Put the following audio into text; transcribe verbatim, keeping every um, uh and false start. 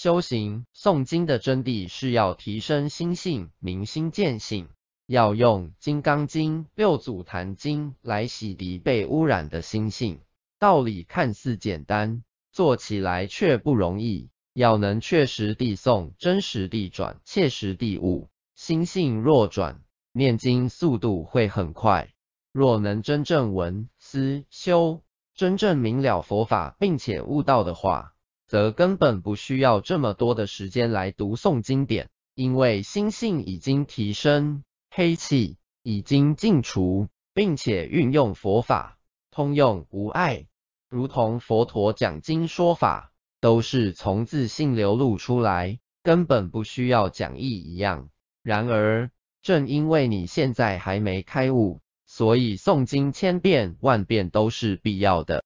修行诵经的真谛是要提升心性、明心见性，要用《金刚经》《六祖坛经》来洗涤被污染的心性。道理看似简单，做起来却不容易。要能确实地诵，真实地转，切实地悟。心性若转，念经速度会很快。若能真正闻、思、修，真正明了佛法并且悟道的话，则根本不需要这么多的时间来读诵经典，因为心性已经提升，黑气已经净除，并且运用佛法，通用无碍，如同佛陀讲经说法，都是从自性流露出来，根本不需要讲义一样。然而，正因为你现在还没开悟，所以诵经千遍万遍都是必要的。